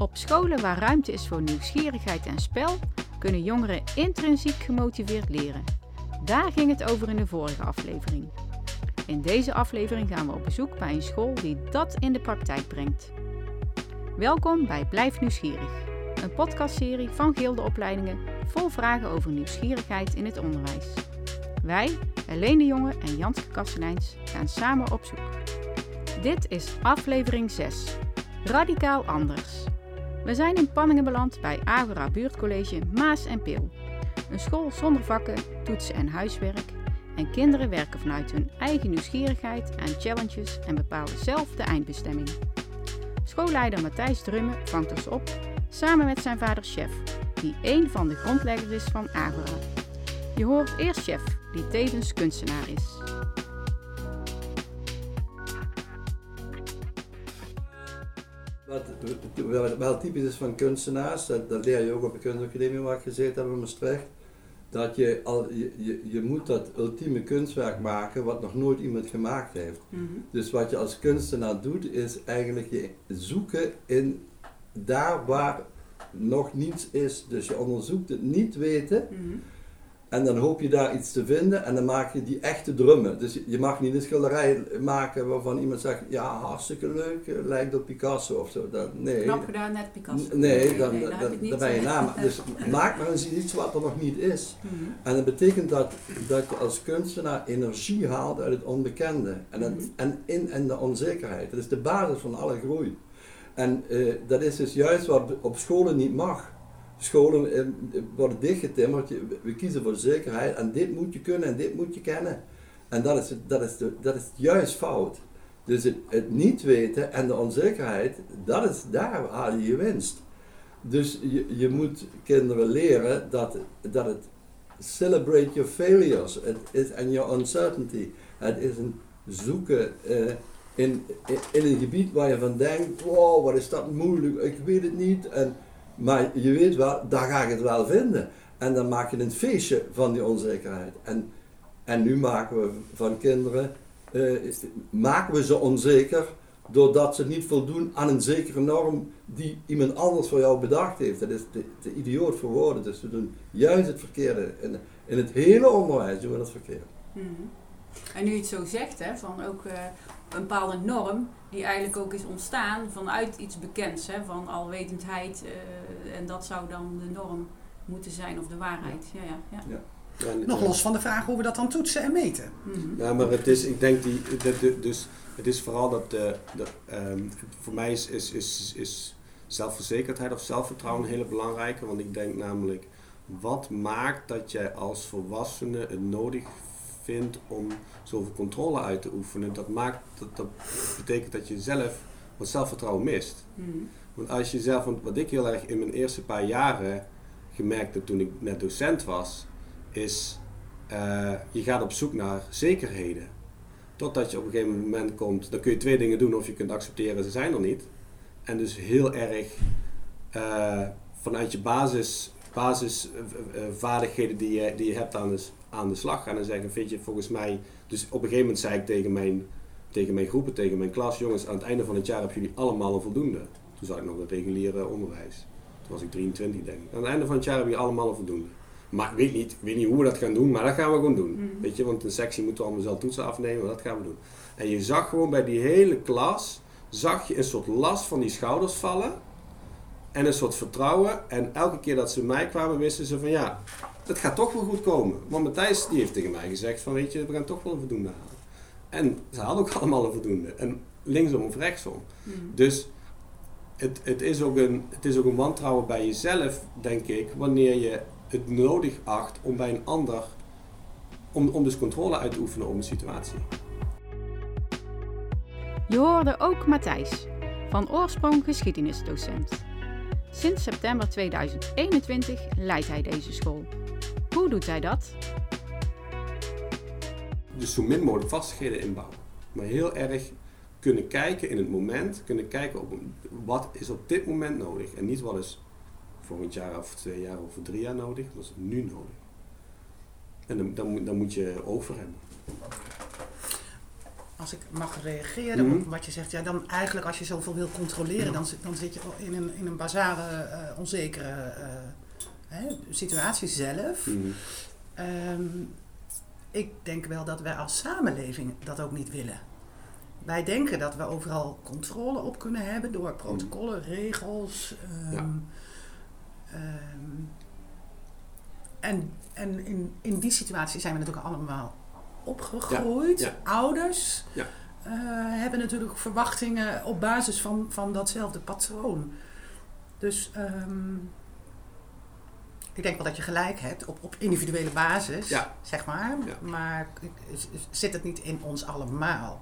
Op scholen waar ruimte is voor nieuwsgierigheid en spel, kunnen jongeren intrinsiek gemotiveerd leren. Daar ging het over in de vorige aflevering. In deze aflevering gaan we op bezoek bij een school die dat in de praktijk brengt. Welkom bij Blijf Nieuwsgierig, een podcastserie van Gilde Opleidingen vol vragen over nieuwsgierigheid in het onderwijs. Wij, Helene Jonge en Janske Kastelijns, gaan samen op zoek. Dit is aflevering 6, Radicaal Anders. We zijn in Panningen beland bij Agora Buurtcollege Maas en Peel. Een school zonder vakken, toetsen en huiswerk. En kinderen werken vanuit hun eigen nieuwsgierigheid aan challenges en bepalen zelf de eindbestemming. Schoolleider Mathijs Drummen vangt ons op, samen met zijn vader Sjef, die een van de grondleggers is van Agora. Je hoort eerst Sjef, die tevens kunstenaar is. Wat wel typisch is van kunstenaars, dat leer je ook op de kunstacademie waar ik gezeten heb in Maastricht, dat je moet dat ultieme kunstwerk maken wat nog nooit iemand gemaakt heeft. Mm-hmm. Dus wat je als kunstenaar doet is eigenlijk je zoeken in daar waar nog niets is. Dus je onderzoekt het niet weten, mm-hmm. en dan hoop je daar iets te vinden en dan maak je die echte drummen. Dus je mag niet een schilderij maken waarvan iemand zegt, ja hartstikke leuk, lijkt op Picasso of zo. Nee. Knap gedaan, net Picasso. Nee, dan ben je naam. Dus maak maar eens iets wat er nog niet is. Mm-hmm. En dat betekent dat je als kunstenaar energie haalt uit het onbekende. En, dat, mm-hmm. en in de onzekerheid. Dat is de basis van alle groei. En dat is dus juist wat op scholen niet mag. Scholen worden dichtgetimmerd, we kiezen voor zekerheid en dit moet je kunnen en dit moet je kennen. En dat is juist fout. Dus het niet weten en de onzekerheid, dat is daar haal je winst. Dus je moet kinderen leren dat het celebrate your failures, het is en your uncertainty. Het is een zoeken in een gebied waar je van denkt, wow, wat is dat moeilijk, ik weet het niet. Maar je weet wel, daar ga ik het wel vinden. En dan maak je een feestje van die onzekerheid. En nu maken we van kinderen, maken we ze onzeker doordat ze niet voldoen aan een zekere norm die iemand anders voor jou bedacht heeft. Dat is te idioot voor woorden. Dus we doen juist het verkeerde. In het hele onderwijs doen we dat verkeerd. Mm-hmm. En nu je het zo zegt, hè, van ook een bepaalde norm die eigenlijk ook is ontstaan vanuit iets bekends, hè, van alwetendheid en dat zou dan de norm moeten zijn of de waarheid. Ja. En, nog los van de vraag hoe we dat dan toetsen en meten. Mm-hmm. Ja, maar het is, ik denk dus het is vooral dat voor mij is zelfverzekerdheid of zelfvertrouwen een hele belangrijke, want ik denk namelijk wat maakt dat jij als volwassene het nodig vindt om zoveel controle uit te oefenen, dat betekent dat je zelf wat zelfvertrouwen mist. Mm-hmm. Want als je zelf, wat ik heel erg in mijn eerste paar jaren gemerkt heb toen ik net docent was, is je gaat op zoek naar zekerheden. Totdat je op een gegeven moment komt, dan kun je twee dingen doen, of je kunt accepteren ze zijn er niet. En dus heel erg vanuit je basisvaardigheden die je hebt aan de slag gaan en zeggen, vind je volgens mij, dus op een gegeven moment zei ik tegen mijn groepen, tegen mijn klas, jongens, aan het einde van het jaar hebben jullie allemaal een voldoende. Toen zat ik nog in het reguliere onderwijs. Toen was ik 23 denk ik. Aan het einde van het jaar hebben jullie allemaal een voldoende. Maar ik weet niet hoe we dat gaan doen, maar dat gaan we gewoon doen. Mm-hmm. Weet je, want een sectie moeten we allemaal zelf toetsen afnemen, maar dat gaan we doen. En je zag gewoon bij die hele klas, zag je een soort last van die schouders vallen en een soort vertrouwen. En elke keer dat ze mij kwamen, wisten ze van ja, het gaat toch wel goed komen. Want Mathijs die heeft tegen mij gezegd van weet je, we gaan toch wel een voldoende halen. En ze hadden ook allemaal een voldoende. En linksom of rechtsom. Mm-hmm. Dus het is ook een wantrouwen bij jezelf, denk ik, wanneer je het nodig acht om bij een ander, om dus controle uit te oefenen op een situatie. Je hoorde ook Mathijs, van oorsprong geschiedenisdocent. Sinds september 2021 leidt hij deze school. Hoe doet hij dat? Dus zo min mogelijk vastigheden inbouwen. Maar heel erg kunnen kijken in het moment. Kunnen kijken op wat is op dit moment nodig. En niet wat is volgend jaar of 2 jaar of 3 jaar nodig. Wat is nu nodig. En dan moet je over hebben. als ik mag reageren op wat je zegt, ja, dan eigenlijk als je zoveel wil controleren, dan zit je in een bazare, onzekere situatie zelf. Ik denk wel dat wij als samenleving dat ook niet willen. Wij denken dat we overal controle op kunnen hebben door protocollen, regels. En in die situatie zijn we natuurlijk allemaal opgegroeid. Ouders hebben natuurlijk verwachtingen op basis van datzelfde patroon. Dus ik denk wel dat je gelijk hebt op individuele basis, zeg maar. Ja. Maar zit het niet in ons allemaal?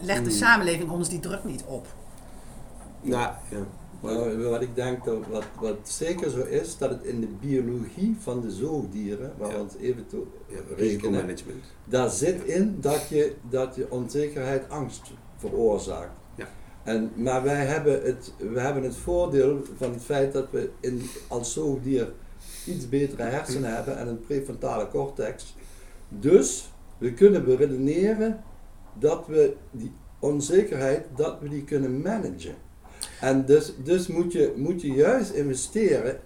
Legt de samenleving ons die druk niet op? Wat ik denk, wat zeker zo is, dat het in de biologie van de zoogdieren, waar we ons even toe rekenen, daar zit in dat je onzekerheid angst veroorzaakt. Ja. Maar wij hebben het voordeel van het feit dat we als zoogdier iets betere hersenen hebben en een prefrontale cortex. Dus we kunnen beredeneren dat we die onzekerheid, dat we die kunnen managen. En dus moet je juist investeren,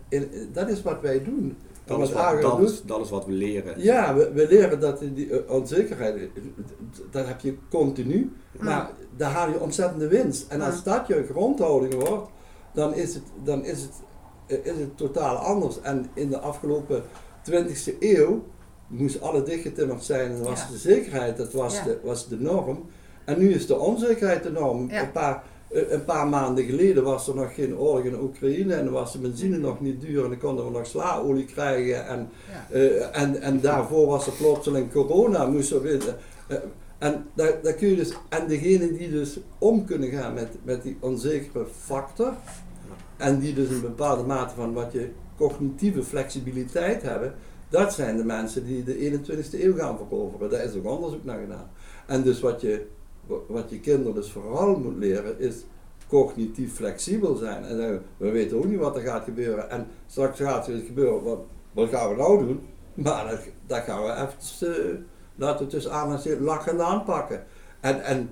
dat is wat wij doen. Dat is wat we leren. Ja, we leren dat die onzekerheid, dat heb je continu, maar daar haal je ontzettende winst. En als dat je grondhouding wordt, dan is het totaal anders. En in de afgelopen 20e eeuw moest alles dichtgetimmerd zijn en was de zekerheid, was de norm. En nu is de onzekerheid de norm. Ja. Een paar maanden geleden was er nog geen oorlog in Oekraïne en was de benzine nog niet duur en dan konden we nog slaolie krijgen en daarvoor was er plotseling corona, en daar kun je dus, en degenen die dus om kunnen gaan met die onzekere factor en die dus een bepaalde mate van wat je cognitieve flexibiliteit hebben, dat zijn de mensen die de 21e eeuw gaan veroveren. Daar is ook onderzoek naar gedaan. En dus wat je kinderen dus vooral moet leren is cognitief flexibel zijn. En we weten ook niet wat er gaat gebeuren. En straks gaat er gebeuren, wat gaan we nou doen? Maar dat gaan we even, laten we tussen aanhalingstekens, lachend aanpakken. En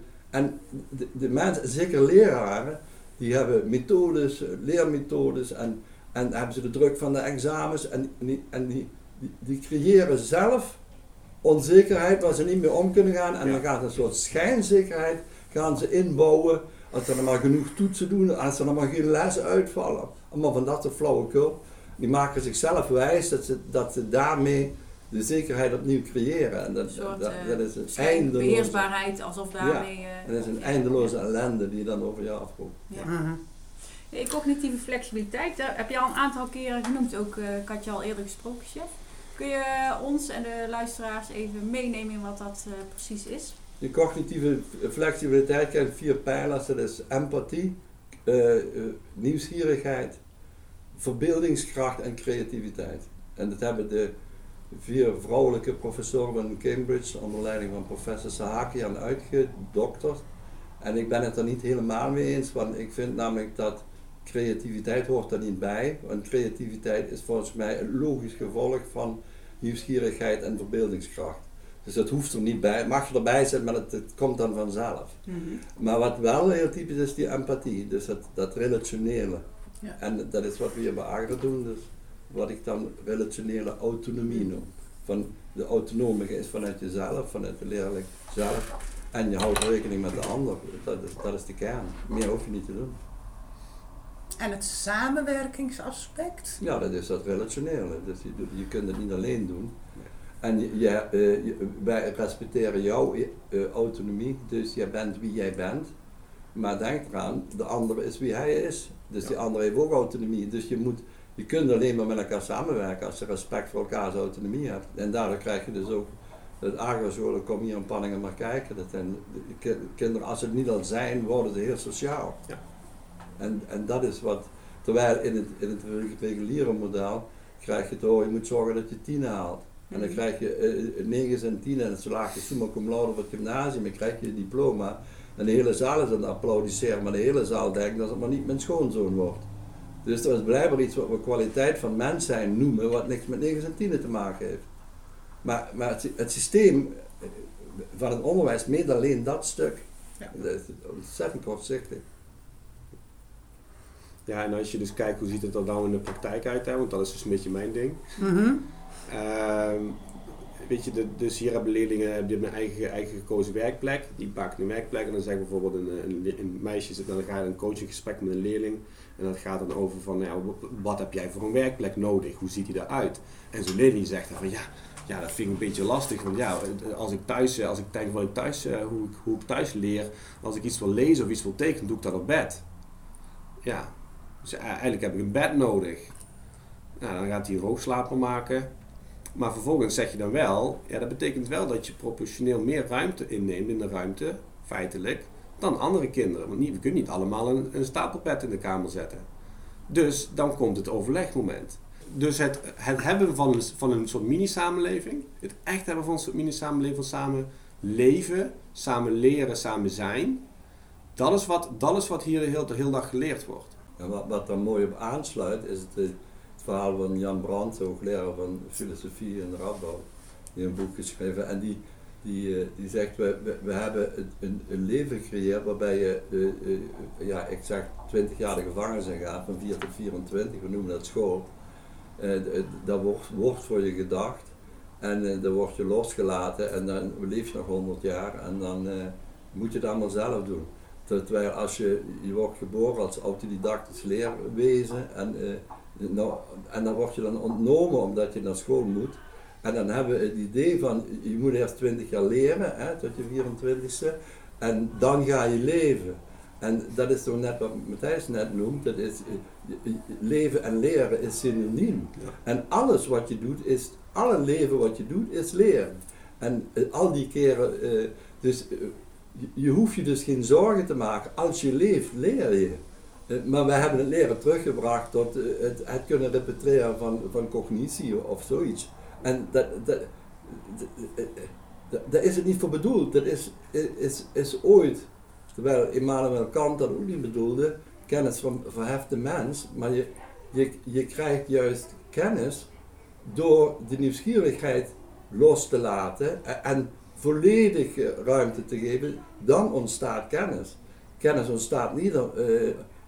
de mensen, zeker leraren, die hebben methodes, leermethodes en hebben ze de druk van de examens en die creëren zelf onzekerheid waar ze niet meer om kunnen gaan en dan gaat een soort schijnzekerheid gaan ze inbouwen als ze er maar genoeg toetsen doen, als er maar geen les uitvallen, allemaal van dat soort flauwekul. Die maken zichzelf wijs dat ze daarmee de zekerheid opnieuw creëren en dat is een eindeloze beheersbaarheid, alsof daarmee dat is een eindeloze ellende die dan over je afkomt. De cognitieve flexibiliteit, daar heb je al een aantal keren genoemd, ook ik had je al eerder gesproken, Sjef. Kun je ons en de luisteraars even meenemen in wat dat precies is? De cognitieve flexibiliteit kent 4 pijlers. Dat is empathie, nieuwsgierigheid, verbeeldingskracht en creativiteit. En dat hebben de 4 vrouwelijke professoren van Cambridge onder leiding van professor Sahakian uitgedokterd. En ik ben het er niet helemaal mee eens, want ik vind namelijk dat creativiteit hoort er niet bij, want creativiteit is volgens mij een logisch gevolg van nieuwsgierigheid en verbeeldingskracht. Dus dat hoeft er niet bij, het mag erbij zijn, maar het komt dan vanzelf. Mm-hmm. Maar wat wel heel typisch is, die empathie, dus dat relationele. Ja. En dat is wat we hier bij Agora doen, dus wat ik dan relationele autonomie noem. Van de autonome is vanuit jezelf, vanuit de leerling zelf, en je houdt rekening met de ander. Dat is de kern, meer hoef je niet te doen. En het samenwerkingsaspect? Ja, dat is dat relationele. Dus je kunt het niet alleen doen. En wij respecteren jouw autonomie, dus jij bent wie jij bent. Maar denk eraan, de andere is wie hij is. Dus die andere heeft ook autonomie. Dus je kunt alleen maar met elkaar samenwerken als je respect voor elkaars autonomie hebt. En daardoor krijg je dus ook dat Agora-scholen, kom hier in Panningen maar kijken. Dat de kinderen, als ze het niet al zijn, worden ze heel sociaal. Ja. En dat is wat, terwijl in het reguliere model krijg je het hoor, je moet zorgen dat je 10 haalt. En dan krijg je 9's en 10 en het slaagt je summa cum laude voor het gymnasium, dan krijg je je diploma. En de hele zaal is aan het applaudisseren, maar de hele zaal denkt dat het maar niet mijn schoonzoon wordt. Dus dat is blijkbaar iets wat we kwaliteit van mens zijn noemen, wat niks met 9's en 10's te maken heeft. Maar het systeem van het onderwijs meer dan alleen dat stuk. Ja. Dat is ontzettend kortzichtig. Ja, en als je dus kijkt hoe ziet het er nou in de praktijk uit, hè? Want dat is dus een beetje mijn ding. Mm-hmm. Weet je, dus hier hebben leerlingen die hebben een eigen gekozen werkplek. Die pakken een werkplek en dan zegt bijvoorbeeld een meisje zit en dan ga je een coachinggesprek met een leerling. En dat gaat dan over van, ja, wat heb jij voor een werkplek nodig? Hoe ziet die eruit? En zo'n leerling zegt dan van, ja, dat vind ik een beetje lastig. Want ja, hoe ik thuis leer, als ik iets wil lezen of iets wil tekenen, doe ik dat op bed. Ja, dus eigenlijk heb ik een bed nodig. Nou, dan gaat hij een hoogslaper maken. Maar vervolgens zeg je dan wel, ja, dat betekent wel dat je proportioneel meer ruimte inneemt in de ruimte, feitelijk, dan andere kinderen. Want we kunnen niet allemaal een stapelbed in de kamer zetten. Dus dan komt het overlegmoment. Dus het hebben van een soort mini-samenleving, het echt hebben van een soort mini-samenleving, van samen leven, samen leren, samen zijn. Dat is wat hier de hele dag geleerd wordt. En wat daar mooi op aansluit is het verhaal van Jan Brandt, hoogleraar van filosofie in Radbouw, die een boek geschreven en die zegt we hebben een leven gecreëerd waarbij je exact 20 jaar de gevangenis in gaat, van 4 tot 24, we noemen dat school. Daar wordt voor je gedacht en dan word je losgelaten en dan leef je nog 100 jaar en dan moet je het allemaal zelf doen. Terwijl als je wordt geboren als autodidactisch leerwezen en dan word je dan ontnomen omdat je naar school moet. En dan hebben we het idee van je moet eerst 20 jaar leren, hè, tot je 24ste, en dan ga je leven. En dat is toch net wat Mathijs net noemt, dat is leven en leren is synoniem. Ja. En alles wat je doet is, alle leven wat je doet is leren. En al die keren, je hoeft je dus geen zorgen te maken, als je leeft leer je. Maar we hebben het leren teruggebracht tot het kunnen repeteren van cognitie of zoiets. En dat is het niet voor bedoeld, dat is ooit, terwijl Immanuel Kant dat ook niet bedoelde, kennis van verhefte mens, maar je krijgt juist kennis door de nieuwsgierigheid los te laten en volledig ruimte te geven, dan ontstaat kennis. Kennis ontstaat niet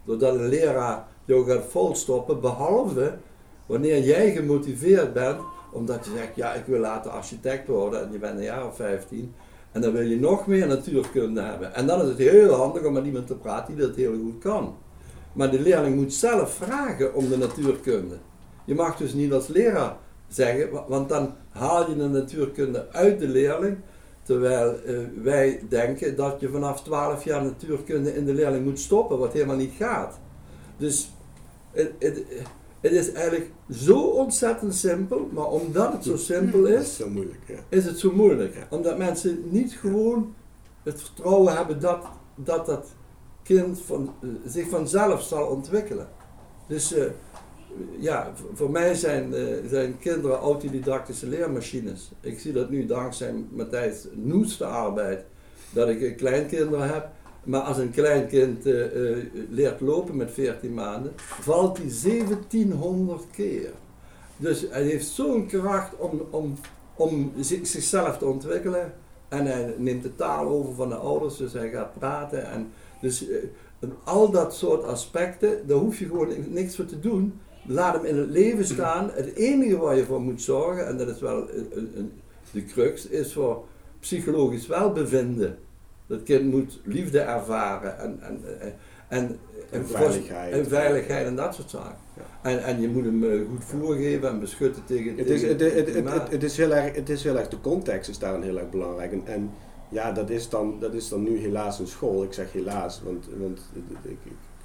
doordat een leraar jou gaat volstoppen, behalve wanneer jij gemotiveerd bent, omdat je zegt, ja, ik wil later architect worden en je bent een jaar of 15 en dan wil je nog meer natuurkunde hebben. En dan is het heel handig om met iemand te praten die dat heel goed kan. Maar de leerling moet zelf vragen om de natuurkunde. Je mag dus niet als leraar zeggen, want dan haal je de natuurkunde uit de leerling. Terwijl wij denken dat je vanaf 12 jaar natuurkunde in de leerling moet stoppen, wat helemaal niet gaat. Dus het is eigenlijk zo ontzettend simpel, maar omdat het zo simpel is, is het zo moeilijk. Omdat mensen niet gewoon het vertrouwen hebben dat kind zich vanzelf zal ontwikkelen. Dus ja, voor mij zijn kinderen autodidactische leermachines. Ik zie dat nu dankzij Mathijs' noeste arbeid, dat ik kleinkinderen heb. Maar als een kleinkind leert lopen met 14 maanden, valt hij 1700 keer. Dus hij heeft zo'n kracht om zichzelf te ontwikkelen. En hij neemt de taal over van de ouders, dus hij gaat praten. En al dat soort aspecten, daar hoef je gewoon niks voor te doen. Laat hem in het leven staan. Het enige waar je voor moet zorgen, en dat is wel de crux, is voor psychologisch welbevinden. Dat kind moet liefde ervaren en veiligheid. En veiligheid en dat soort zaken. Ja. En je moet hem goed voer geven en beschutten tegen het is heel erg, de context is daarin heel erg belangrijk. En ja, dat is dan nu helaas een school. Ik zeg helaas, want ik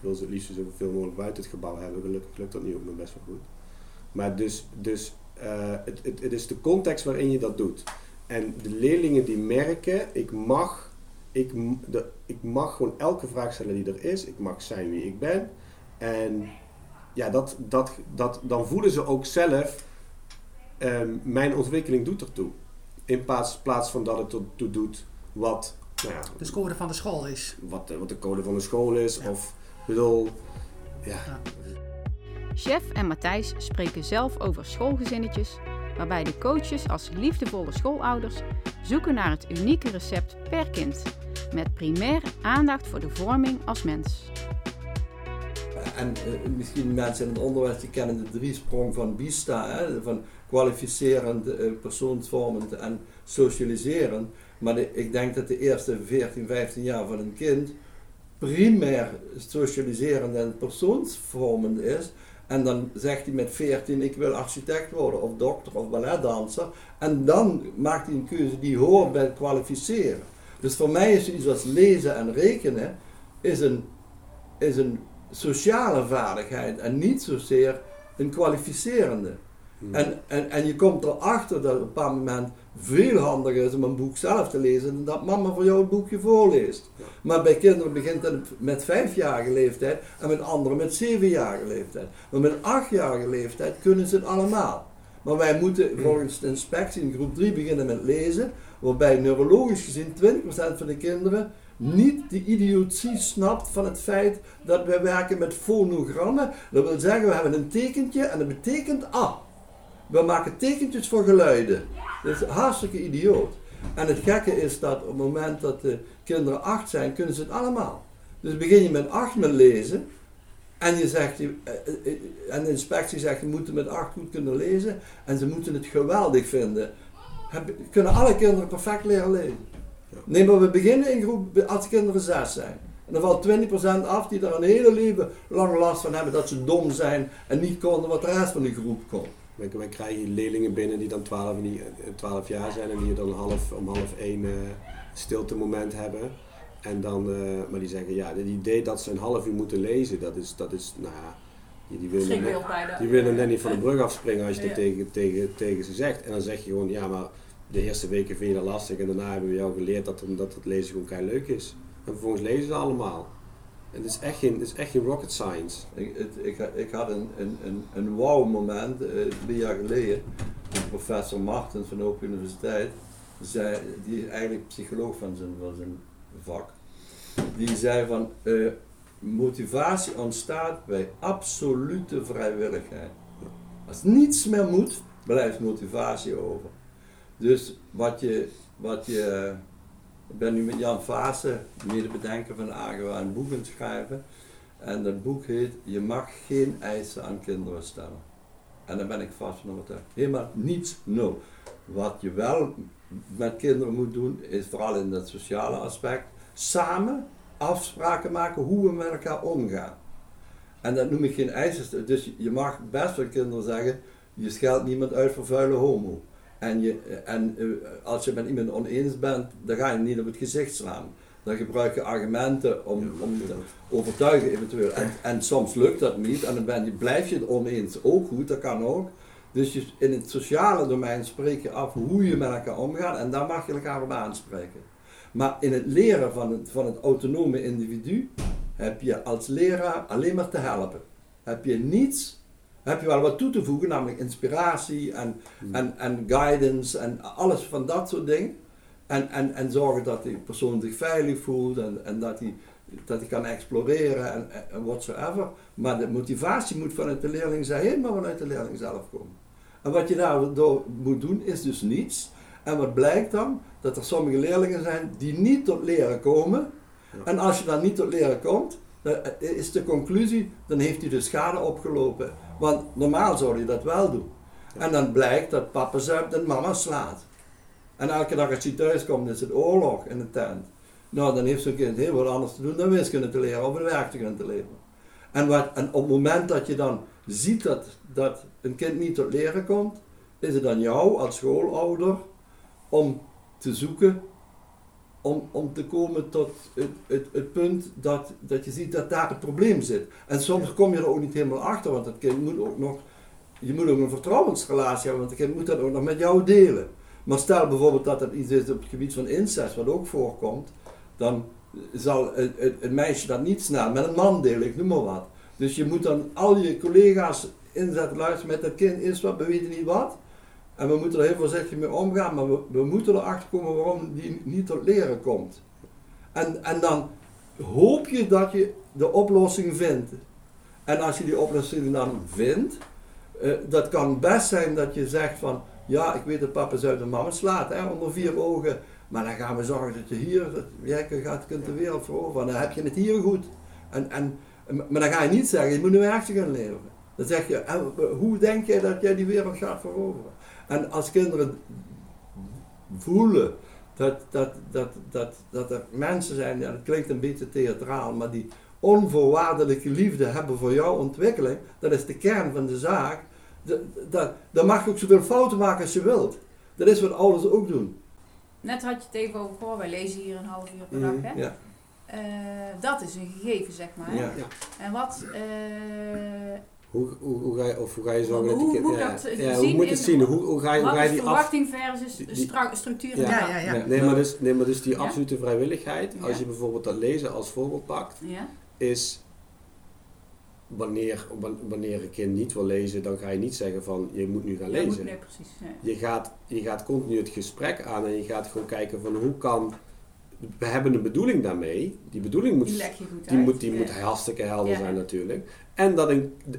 wil ze het liefst zoveel mogelijk buiten het gebouw hebben. Gelukkig lukt dat niet, ook nog best wel goed. Maar dus het is de context waarin je dat doet. En de leerlingen die merken, ik mag gewoon elke vraag stellen die er is. Ik mag zijn wie ik ben. En ja, dan voelen ze ook zelf, mijn ontwikkeling doet ertoe. In plaats van dat het ertoe doet wat... Nou ja, de code van de school is. Wat de code van de school is. Ja. Of, bedoel, ja. Sjef en Mathijs spreken zelf over schoolgezinnetjes, waarbij de coaches als liefdevolle schoolouders zoeken naar het unieke recept per kind, met primair aandacht voor de vorming als mens. En misschien mensen in het onderwijs die kennen de driesprong van BISTA, hè, van kwalificerend, persoonsvormend en socialiserend. Maar ik denk dat de eerste 14, 15 jaar van een kind primair socialiserend en persoonsvormend is. En dan zegt hij met 14, ik wil architect worden of dokter of balletdanser. En dan maakt hij een keuze die hoort bij het kwalificeren. Dus voor mij is iets als lezen en rekenen is een sociale vaardigheid en niet zozeer een kwalificerende. En je komt erachter dat op een bepaald moment veel handiger is om een boek zelf te lezen dan dat mama voor jou het boekje voorleest. Ja. Maar bij kinderen begint dat met 5-jarige leeftijd en met anderen met 7-jarige leeftijd. Maar met 8-jarige leeftijd kunnen ze het allemaal. Maar wij moeten volgens de inspectie in groep 3 beginnen met lezen, waarbij neurologisch gezien 20% van de kinderen niet de idiotie snapt van het feit dat wij werken met fonogrammen. Dat wil zeggen, we hebben een tekentje en dat betekent A. We maken tekentjes voor geluiden. Dat is hartstikke idioot. En het gekke is dat op het moment dat de kinderen 8 zijn, kunnen ze het allemaal. Dus begin je met 8 met lezen. En je zegt, en de inspectie zegt, je moet met 8 goed kunnen lezen. En ze moeten het geweldig vinden. Kunnen alle kinderen perfect leren lezen. Nee, maar we beginnen in groep als kinderen 6 zijn. En dan valt 20% af die er een hele leven lang last van hebben dat ze dom zijn en niet konden wat de rest van de groep kon. Dan krijg je leerlingen binnen die dan 12 jaar zijn en die dan om half 1 stiltemoment hebben. En dan, maar die zeggen, ja, het idee dat ze een half uur moeten lezen, dat is nou ja, die willen net niet van de brug afspringen als je dat tegen ze zegt. En dan zeg je gewoon, ja, maar de eerste weken vind je dat lastig en daarna hebben we jou geleerd dat het lezen gewoon kei leuk is. En vervolgens lezen ze allemaal. En het is echt geen rocket science. Ik had een wow moment 3 jaar geleden. Professor Martens van de Open Universiteit, die is eigenlijk psycholoog van zijn vak, die zei van motivatie ontstaat bij absolute vrijwilligheid. Als niets meer moet, blijft motivatie over. Dus wat je ik ben nu met Jan Vaassen, medebedenker van Agora, een boek aan het schrijven. En dat boek heet, je mag geen eisen aan kinderen stellen. En daar ben ik vast van overtuigd. Helemaal niets, nul. Wat je wel met kinderen moet doen, is vooral in dat sociale aspect, samen afspraken maken hoe we met elkaar omgaan. En dat noem ik geen eisen. Dus je mag best van kinderen zeggen, je scheldt niemand uit voor vuile homo. En als je met iemand oneens bent, dan ga je niet op het gezicht slaan. Dan gebruik je argumenten om te overtuigen eventueel. En soms lukt dat niet en dan blijf je het oneens. Ook goed, dat kan ook. Dus in het sociale domein spreek je af hoe je met elkaar omgaat en daar mag je elkaar op aanspreken. Maar in het leren van het autonome individu heb je als leraar alleen maar te helpen. Heb je wel wat toe te voegen, namelijk inspiratie en guidance en alles van dat soort dingen. En zorgen dat die persoon zich veilig voelt en dat hij kan exploreren en whatsoever. Maar de motivatie moet vanuit de leerling zijn, helemaal vanuit de leerling zelf komen. En wat je daardoor moet doen is dus niets. En wat blijkt dan? Dat er sommige leerlingen zijn die niet tot leren komen. Ja. En als je dan niet tot leren komt, dan is de conclusie, dan heeft hij dus schade opgelopen. Want normaal zou je dat wel doen. En dan blijkt dat papa zuipt en mama slaat. En elke dag als je thuis komt is het oorlog in de tent. Nou, dan heeft zo'n kind heel wat anders te doen dan wiskunde te leren of een werktuig te leren. En op het moment dat je dan ziet dat een kind niet tot leren komt, is het aan jou als schoolouder om te zoeken, om te komen tot het punt dat je ziet dat daar het probleem zit. En soms kom je er ook niet helemaal achter, want het kind moet ook nog, je moet ook een vertrouwensrelatie hebben, want het kind moet dat ook nog met jou delen. Maar stel bijvoorbeeld dat het iets is op het gebied van incest, wat ook voorkomt, dan zal het meisje dat niet snel met een man delen, ik noem maar wat. Dus je moet dan al je collega's inzetten, luisteren met dat kind is wat, we weten niet wat. En we moeten er heel voorzichtig mee omgaan, maar we moeten erachter komen waarom die niet tot leren komt. En dan hoop je dat je de oplossing vindt. En als je die oplossing dan vindt, dat kan best zijn dat je zegt van, Ja, ik weet dat papa zuid en mama slaat, hè, onder vier ogen. Maar dan gaan we zorgen dat je hier, dat jij kunt de wereld veroveren. Dan heb je het hier goed. Maar dan ga je niet zeggen, je moet nu echt gaan leveren. Dan zeg je, hoe denk jij dat jij die wereld gaat veroveren? En als kinderen voelen dat er mensen zijn, ja, dat klinkt een beetje theatraal, maar die onvoorwaardelijke liefde hebben voor jouw ontwikkeling, dat is de kern van de zaak. Dan mag je ook zoveel fouten maken als je wilt. Dat is wat ouders ook doen. Net had je het even over, wij lezen hier een half uur per dag, hè? Ja. Dat is een gegeven, zeg maar. Ja. En wat... Hoe ga je zorgen dat die kinderen... Hoe moet je het zien? Hoe ga je wat is verwachting versus structuur? Ja. Nee, maar dus die absolute vrijwilligheid, als je bijvoorbeeld dat lezen als voorbeeld pakt, is... Wanneer een kind niet wil lezen, dan ga je niet zeggen van je moet nu gaan lezen. Ja, precies, ja. Je gaat continu het gesprek aan en je gaat gewoon kijken van hoe kan... We hebben een bedoeling daarmee. Die bedoeling moet hartstikke helder zijn natuurlijk. En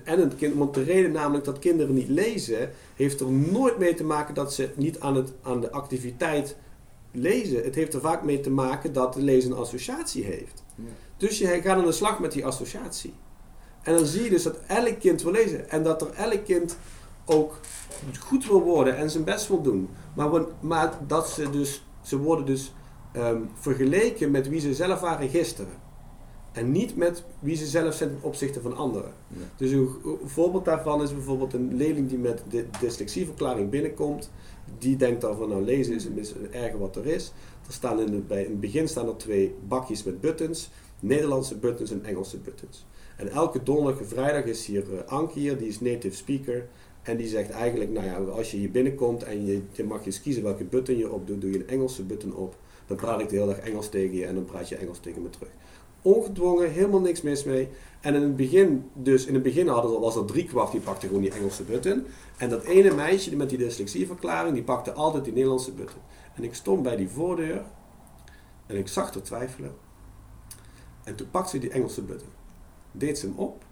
het kind, want de reden namelijk dat kinderen niet lezen, heeft er nooit mee te maken dat ze niet aan de activiteit lezen. Het heeft er vaak mee te maken dat de lezen een associatie heeft. Ja. Dus je gaat aan de slag met die associatie. En dan zie je dus dat elk kind wil lezen. En dat er elk kind ook goed wil worden en zijn best wil doen. Maar dat ze worden dus vergeleken met wie ze zelf waren gisteren. En niet met wie ze zelf zijn ten opzichte van anderen. Ja. Dus een voorbeeld daarvan is bijvoorbeeld een leerling die met de dyslexieverklaring binnenkomt. Die denkt dan van nou lezen is het erge wat er is. Bij het begin staan er 2 bakjes met buttons. Nederlandse buttons en Engelse buttons. En elke donderdag en vrijdag is hier Anke hier, die is native speaker. En die zegt eigenlijk, nou ja, als je hier binnenkomt en je mag eens kiezen welke button je op doet, doe je een Engelse button op. Dan praat ik de hele dag Engels tegen je en dan praat je Engels tegen me terug. Ongedwongen, helemaal niks mis mee. En in het begin was er 3/4 die pakte gewoon die Engelse button. En dat ene meisje met die dyslexieverklaring, die pakte altijd die Nederlandse button. En ik stond bij die voordeur en ik zag haar twijfelen. En toen pakte ze die Engelse button. Deed ze hem op.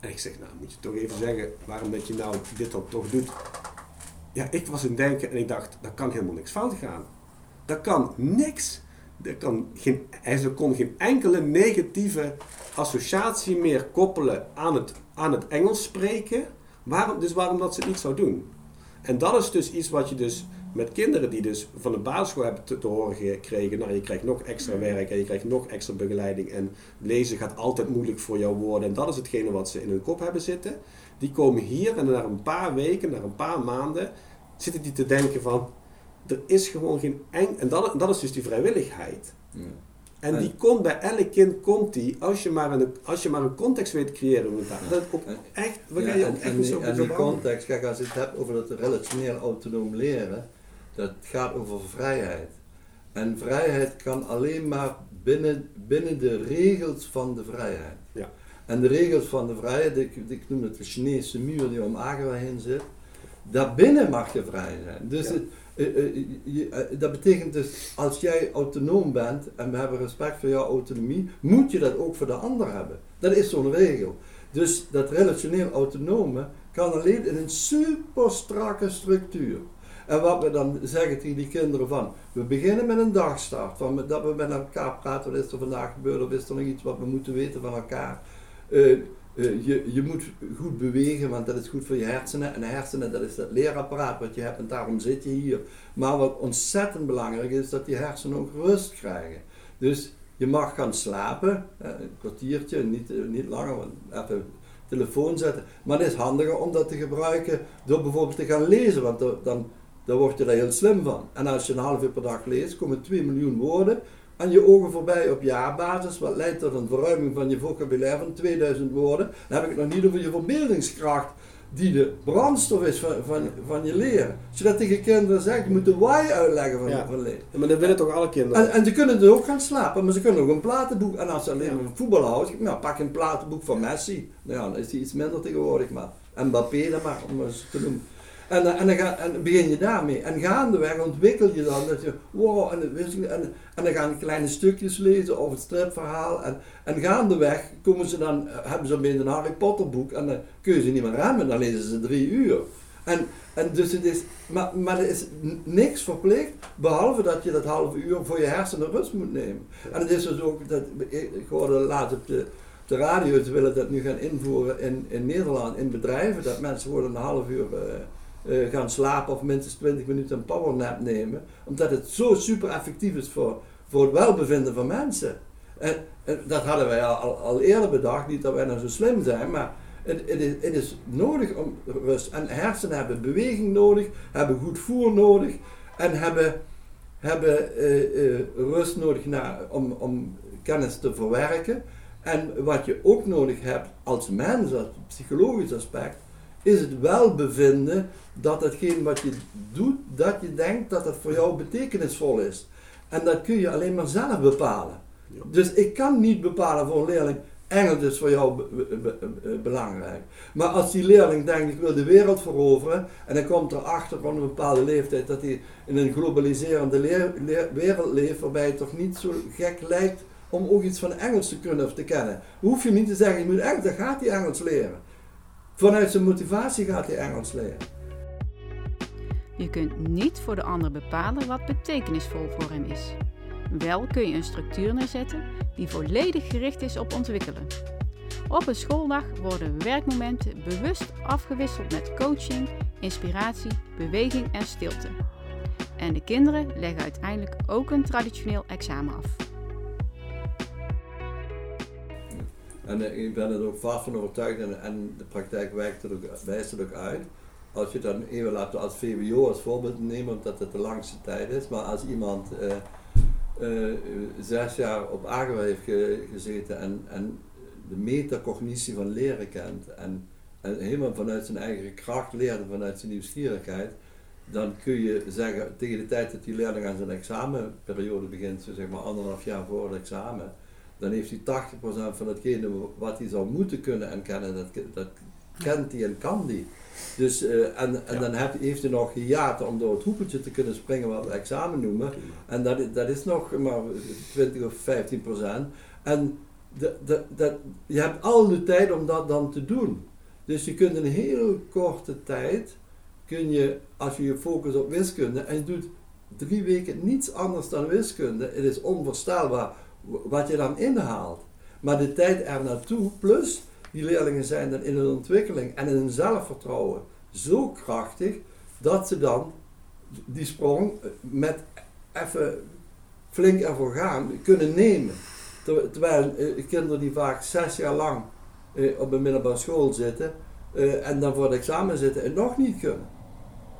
En ik zeg, nou moet je toch even zeggen waarom dat je nou dit dan toch doet. Ja, ik was in denken en ik dacht, daar kan helemaal niks fout gaan. Dat kan niks. Ze kon geen enkele negatieve associatie meer koppelen aan het Engels spreken. Waarom dat ze het niet zou doen. En dat is dus iets wat je dus met kinderen die dus van de basisschool hebben te horen gekregen. Nou, je krijgt nog extra werk en je krijgt nog extra begeleiding. En lezen gaat altijd moeilijk voor jou worden. En dat is hetgene wat ze in hun kop hebben zitten. Die komen hier en na een paar weken, na een paar maanden, zitten die te denken van... Er is gewoon geen eng... En dat is dus die vrijwilligheid. Ja. En die komt bij elk kind, als je maar een context weet te creëren met elkaar. Dat komt echt... En die context, kijk, als je het hebt over dat relationeel autonoom leren, dat gaat over vrijheid. En vrijheid kan alleen maar binnen de regels van de vrijheid. Ja. En de regels van de vrijheid, ik noem het de Chinese muur die om Agora heen zit, daarbinnen mag je vrij zijn. Dus dat betekent dus, als jij autonoom bent en we hebben respect voor jouw autonomie, moet je dat ook voor de ander hebben. Dat is zo'n regel. Dus dat relationeel autonome kan alleen in een super strakke structuur. En wat we dan zeggen tegen die kinderen van, we beginnen met een dagstart, van dat we met elkaar praten, wat is er vandaag gebeurd, of is er nog iets wat we moeten weten van elkaar. Je moet goed bewegen, want dat is goed voor je hersenen. En de hersenen, dat is dat leerapparaat wat je hebt en daarom zit je hier. Maar wat ontzettend belangrijk is, dat die hersenen ook rust krijgen. Dus je mag gaan slapen, een kwartiertje, niet langer, want even telefoon zetten. Maar het is handiger om dat te gebruiken door bijvoorbeeld te gaan lezen, want dan word je daar heel slim van. En als je een half uur per dag leest, komen 2 miljoen woorden aan je ogen voorbij op jaarbasis, wat leidt tot een verruiming van je vocabulaire van 2000 woorden. Dan heb ik nog niet over je verbeeldingskracht, die de brandstof is van je leren. Als je dat tegen kinderen zegt, je moet de why uitleggen van leren. Ja, maar dat willen toch alle kinderen? En ze kunnen dus ook gaan slapen, maar ze kunnen ook een platenboek, en als ze alleen maar van voetbal houden, nou, pak een platenboek van Messi. Nou ja, dan is die iets minder tegenwoordig, maar Mbappé, dat maar om eens te noemen. En dan begin je daarmee. En gaandeweg ontwikkel je dan dat je, wow, en dan gaan kleine stukjes lezen of het stripverhaal. En gaandeweg hebben ze een Harry Potter boek en dan kun je ze niet meer remmen, dan lezen ze 3 uur. En dus het is, maar er is niks verplicht, behalve dat je dat halve uur voor je hersenen rust moet nemen. En het is dus ook, dat, ik hoorde laat op de radio, ze willen dat nu gaan invoeren in Nederland, in bedrijven, dat mensen worden een half uur gaan slapen of minstens 20 minuten een powernap nemen. Omdat het zo super effectief is voor het welbevinden van mensen. En dat hadden wij al eerder bedacht, niet dat wij nou zo slim zijn, maar... Het is nodig om rust. En hersenen hebben beweging nodig, hebben goed voer nodig en hebben rust nodig om kennis te verwerken. En wat je ook nodig hebt als mens, als psychologisch aspect, is het welbevinden dat hetgeen wat je doet, dat je denkt dat het voor jou betekenisvol is. En dat kun je alleen maar zelf bepalen. Ja. Dus ik kan niet bepalen voor een leerling... Engels is voor jou belangrijk. Maar als die leerling denkt, ik wil de wereld veroveren, en dan komt erachter van een bepaalde leeftijd dat hij in een globaliserende wereld leeft, waarbij het toch niet zo gek lijkt om ook iets van Engels te kunnen of te kennen. Hoef je niet te zeggen, je moet Engels, dan gaat hij Engels leren. Vanuit zijn motivatie gaat hij Engels leren. Je kunt niet voor de ander bepalen wat betekenisvol voor hem is. Wel kun je een structuur neerzetten die volledig gericht is op ontwikkelen. Op een schooldag worden werkmomenten bewust afgewisseld met coaching, inspiratie, beweging en stilte. En de kinderen leggen uiteindelijk ook een traditioneel examen af. En ik ben er ook vast van overtuigd en de praktijk wijst het ook uit. Als je dan even laten als VWO als voorbeeld nemen, omdat het de langste tijd is, maar als iemand... 6 jaar op Agora heeft gezeten en de metacognitie van leren kent en helemaal vanuit zijn eigen kracht leerde, vanuit zijn nieuwsgierigheid, dan kun je zeggen, tegen de tijd dat die leerling aan zijn examenperiode begint, zo zeg maar 1,5 jaar voor het examen, dan heeft hij 80% van datgene wat hij zou moeten kunnen en kennen, dat kent hij en kan hij. Dus, dan heeft hij nog gejaagd om door het hoepeltje te kunnen springen, wat we examen noemen. En dat is nog maar 20% of 15%. En je hebt al de tijd om dat dan te doen. Dus je kunt in een heel korte tijd, als je je focust op wiskunde, en je doet 3 weken niets anders dan wiskunde, het is onvoorstelbaar wat je dan inhaalt. Maar de tijd er naartoe, plus... Die leerlingen zijn dan in hun ontwikkeling en in hun zelfvertrouwen zo krachtig dat ze dan die sprong met even flink ervoor gaan kunnen nemen. Terwijl kinderen die vaak 6 jaar lang op een middelbare school zitten en dan voor het examen zitten en nog niet kunnen.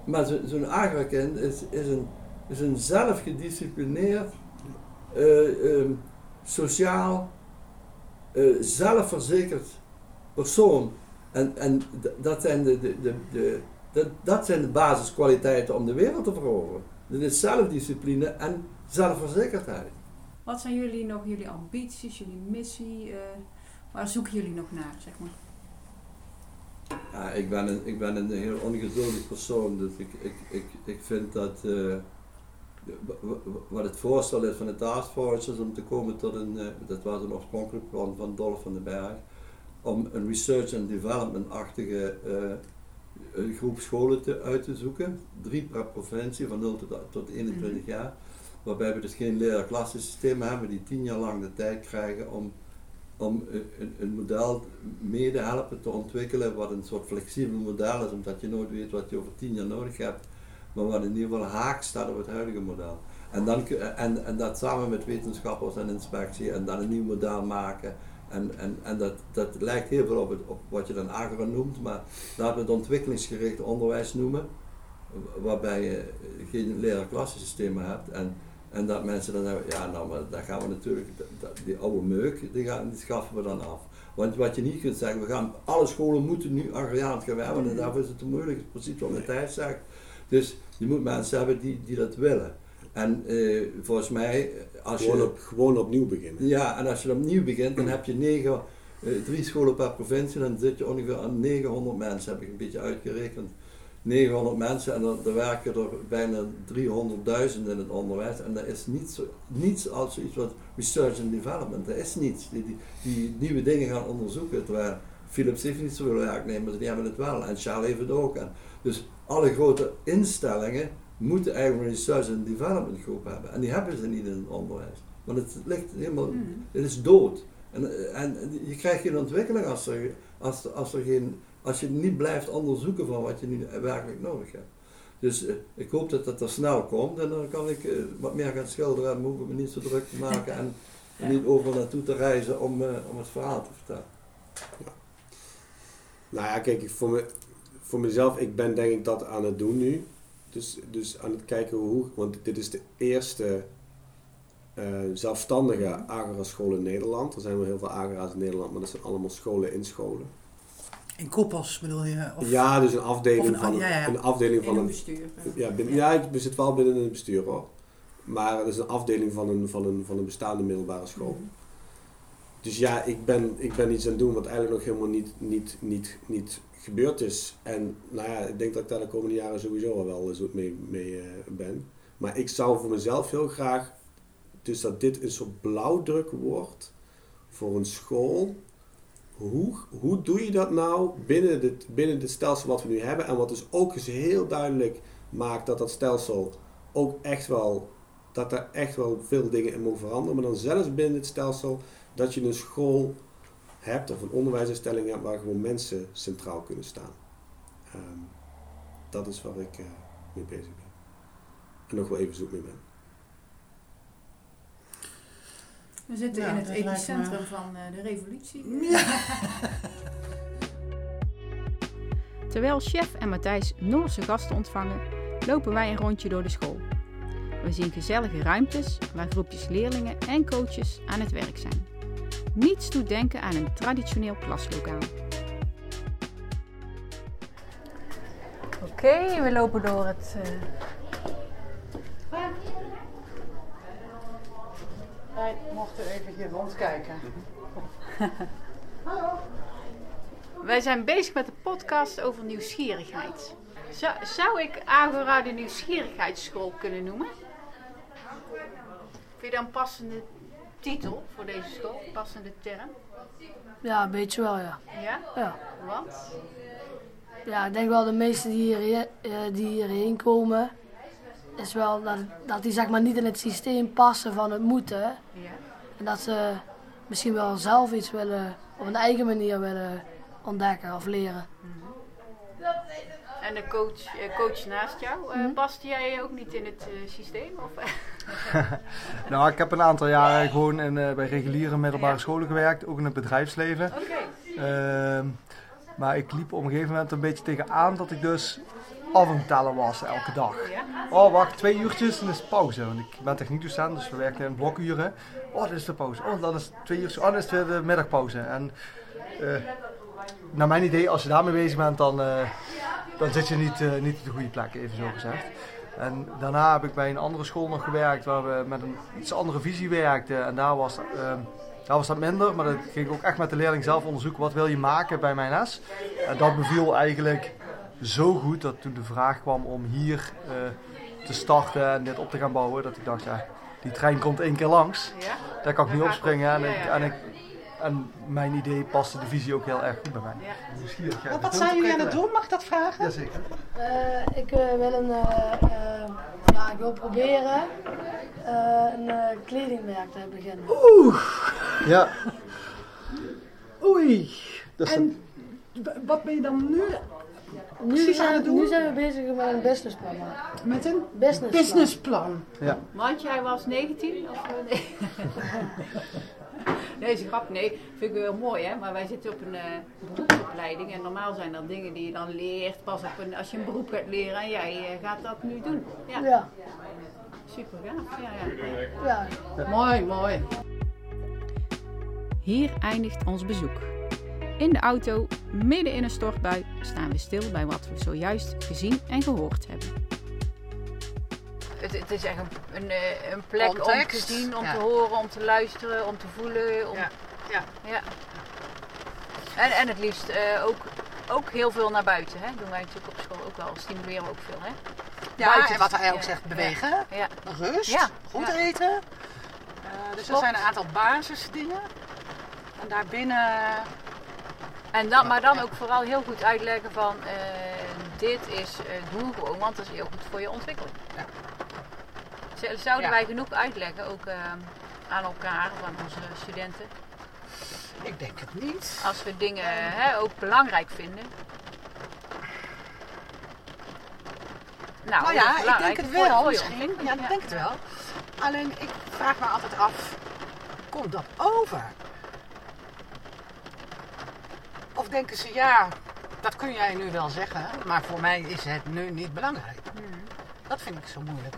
Maar zo'n Agora-kind is een zelfgedisciplineerd, sociaal, zelfverzekerd persoon. En dat zijn de basiskwaliteiten om de wereld te veroveren. Dat is zelfdiscipline en zelfverzekerdheid. Wat zijn jullie ambities, jullie missie? Waar zoeken jullie nog naar, zeg maar? Ja, ik ben een heel ongeduldig persoon. Dus ik vind dat wat het voorstel is van de taskforce is om te komen tot dat was een oorspronkelijk plan van Dolf van den Berg, om een research and development-achtige groep scholen uit te zoeken. 3 per provincie, van 0 tot 21 jaar. Waarbij we dus geen leraar-klassensysteem hebben die 10 jaar lang de tijd krijgen om een model mee te helpen te ontwikkelen. Wat een soort flexibel model is, omdat je nooit weet wat je over 10 jaar nodig hebt. Maar wat in ieder geval haak staat op het huidige model. En dat samen met wetenschappers en inspectie en dan een nieuw model maken. En dat lijkt heel veel op wat je dan Agora noemt, maar laten we het ontwikkelingsgericht onderwijs noemen, waarbij je geen leraar-klassensysteem hebt. En dat mensen dan zeggen, ja nou, maar daar gaan we natuurlijk, die oude meuk, die schaffen we dan af. Want wat je niet kunt zeggen, alle scholen moeten nu Agoriaans gaan hebben en daarvoor is het te moeilijk, precies wat Mathijs zegt. Dus je moet mensen hebben die dat willen. En volgens mij... Gewoon opnieuw beginnen. Ja, en als je opnieuw begint, dan heb je 3 scholen per provincie, dan zit je ongeveer aan 900 mensen, heb ik een beetje uitgerekend. 900 mensen en dan werken er bijna 300.000 in het onderwijs. En dat is niets als zoiets wat research and development, dat is niets. Die nieuwe dingen gaan onderzoeken, terwijl Philips heeft niet zoveel werk nemen, maar die hebben het wel en Shell heeft het ook. En Dus alle grote instellingen moeten eigenlijk een research and development groep hebben. En die hebben ze niet in het onderwijs. Want het ligt helemaal, het is dood. En je krijgt geen ontwikkeling als je niet blijft onderzoeken van wat je nu werkelijk nodig hebt. Dus ik hoop dat dat er snel komt en dan kan ik wat meer gaan schilderen en hoef ik me niet zo druk te maken en niet over naartoe te reizen om het verhaal te vertellen. Ja. Nou ja, kijk, voor mezelf, ik ben denk ik dat aan het doen nu. Dus aan het kijken hoe, want dit is de eerste zelfstandige Agora-school in Nederland. Er zijn wel heel veel Agora's in Nederland, maar dat zijn allemaal scholen in scholen. In koppels bedoel je? Of, ja, dus een afdeling van een bestuur. Ik zit wel binnen een bestuur hoor. Maar het is een afdeling van een bestaande middelbare school. Mm-hmm. Dus ja, ik ben iets aan het doen wat eigenlijk nog helemaal niet gebeurd is. En nou ja, ik denk dat ik daar de komende jaren sowieso al wel eens mee ben. Maar ik zou voor mezelf heel graag, dus dat dit een soort blauwdruk wordt voor een school. Hoe doe je dat nou binnen dit stelsel wat we nu hebben? En wat dus ook eens heel duidelijk maakt dat stelsel ook echt wel, dat er echt wel veel dingen in mogen veranderen. Maar dan zelfs binnen het stelsel dat je een school hebt of een onderwijsinstelling hebt waar gewoon mensen centraal kunnen staan. Dat is waar ik mee bezig ben. En nog wel even zoek mee ben. We zitten in het epicentrum van de revolutie. Ja. Terwijl Sjef en Mathijs Noorse gasten ontvangen, lopen wij een rondje door de school. We zien gezellige ruimtes waar groepjes leerlingen en coaches aan het werk zijn. Niets doet denken aan een traditioneel klaslokaal. Oké, we lopen door het... Wij mochten even hier rondkijken. Hallo. Wij zijn bezig met de podcast over nieuwsgierigheid. Zou ik Agora de nieuwsgierigheidsschool kunnen noemen? Vind je dat een passende titel voor deze school? Een passende term? Ja, een beetje wel, ja. Ja? Ja. Want? Ja, ik denk wel de meesten die hierheen komen... is wel dat die zeg maar niet in het systeem passen van het moeten. Ja. En dat ze misschien wel zelf iets willen, op een eigen manier willen ontdekken of leren. Mm-hmm. En de coach naast jou, past jij ook niet in het systeem? Of? Nou, ik heb een aantal jaren gewoon bij reguliere middelbare scholen gewerkt, ook in het bedrijfsleven. Okay. Maar ik liep op een gegeven moment een beetje tegenaan dat ik dus... af en tellen was elke dag. Oh, wacht, 2 uurtjes en dat is pauze. Want ik ben techniekdocent, dus we werken in blokuren. Oh, dat is de pauze. Oh, dat is 2 uurtjes. Oh, dat is weer de middagpauze. En naar mijn idee, als je daarmee bezig bent, dan zit je niet op de goede plek, even zo gezegd. En daarna heb ik bij een andere school nog gewerkt, waar we met een iets andere visie werkten. En daar was dat minder, maar dat ging ik ook echt met de leerling zelf onderzoeken. Wat wil je maken bij mijn les? En dat beviel eigenlijk... zo goed dat toen de vraag kwam om hier te starten en dit op te gaan bouwen, dat ik dacht, ja, die trein komt 1 keer langs, daar kan ik niet opspringen. En mijn idee paste de visie ook heel erg goed bij mij. Ja. Wat zijn jullie aan het doen? Mag ik dat vragen? Jazeker. Ik wil proberen een kledingmerk te beginnen. Oeh! Ja. Oei! Dus en wat ben je dan nu... Nu zijn we bezig met een businessplan. Met een businessplan. Ja. Want jij was 19? Of nee? Nee, is een grap. Nee, vind ik wel mooi hè. Maar wij zitten op een beroepsopleiding en normaal zijn dat dingen die je dan leert pas als je een beroep gaat leren en jij gaat dat nu doen. Ja. Ja. Super gaaf. Ja. Mooi, mooi. Hier eindigt ons bezoek. In de auto, midden in een stortbui, staan we stil bij wat we zojuist gezien en gehoord hebben. Het is echt een plek context. Om te zien, om te horen, om te luisteren, om te voelen. Ja. En het liefst ook heel veel naar buiten. Hè? Doen wij natuurlijk op school ook wel, stimuleren we ook veel. Hè? Ja, buiten, en wat hij ook zegt, bewegen, rust, goed eten. Dus dat zijn een aantal basisdingen. En daarbinnen... Maar dan ook vooral heel goed uitleggen van dit is doe gewoon, want dat is heel goed voor je ontwikkeling. Ja. Zouden wij genoeg uitleggen, ook aan elkaar, van onze studenten? Ik denk het niet. Als we dingen ook belangrijk vinden. Nou ja, ik denk het wel misschien. Ja, ik denk het wel. Alleen ik vraag me altijd af, komt dat over? Of denken ze, ja, dat kun jij nu wel zeggen, maar voor mij is het nu niet belangrijk. Mm. Dat vind ik zo moeilijk.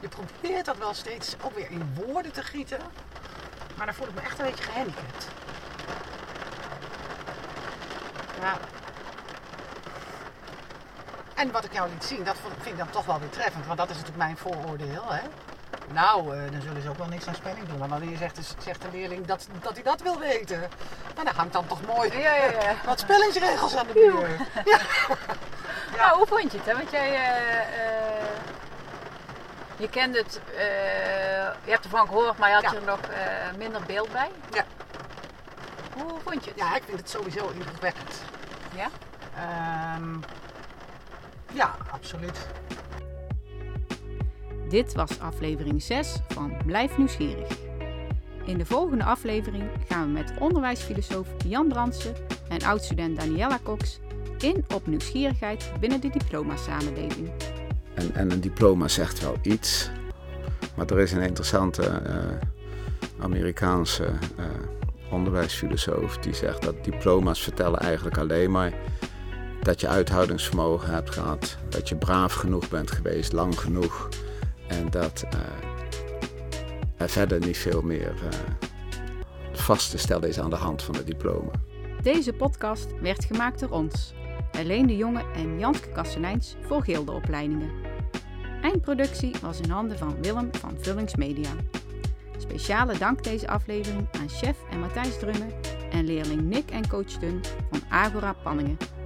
Je probeert dat wel steeds ook weer in woorden te gieten, maar dan voel ik me echt een beetje gehandicapt. Ja. En wat ik jou liet zien, dat vind ik dan toch wel weer treffend, want dat is natuurlijk mijn vooroordeel, hè. Nou, dan zullen ze ook wel niks aan spelling doen. Maar wanneer zegt de leerling dat hij dat wil weten, maar dan hangt dan toch mooi wat spellingsregels aan de muur. Ja. Ja. Nou, hoe vond je het? Hè? Want jij, je kende het, je hebt ervan gehoord, maar je had er nog minder beeld bij. Ja. Hoe vond je het? Ja, ik vind het sowieso indrukwekkend. Ja? Ja, absoluut. Dit was aflevering 6 van Blijf Nieuwsgierig. In de volgende aflevering gaan we met onderwijsfilosoof Jan Bransen en oud-student Daniella Cox in op nieuwsgierigheid binnen de diploma-samenleving. En een diploma zegt wel iets, maar er is een interessante Amerikaanse onderwijsfilosoof die zegt dat diploma's vertellen eigenlijk alleen maar dat je uithoudingsvermogen hebt gehad, dat je braaf genoeg bent geweest, lang genoeg. En dat er verder niet veel meer vast te stellen is aan de hand van het diploma. Deze podcast werd gemaakt door ons, Helene Jonge en Janske Kastelijns voor Gilde Opleidingen. Eindproductie was in handen van Willem van Vullings Media. Speciale dank deze aflevering aan Sjef en Mathijs Drummen en leerling Nick en coach Dun van Agora Panningen.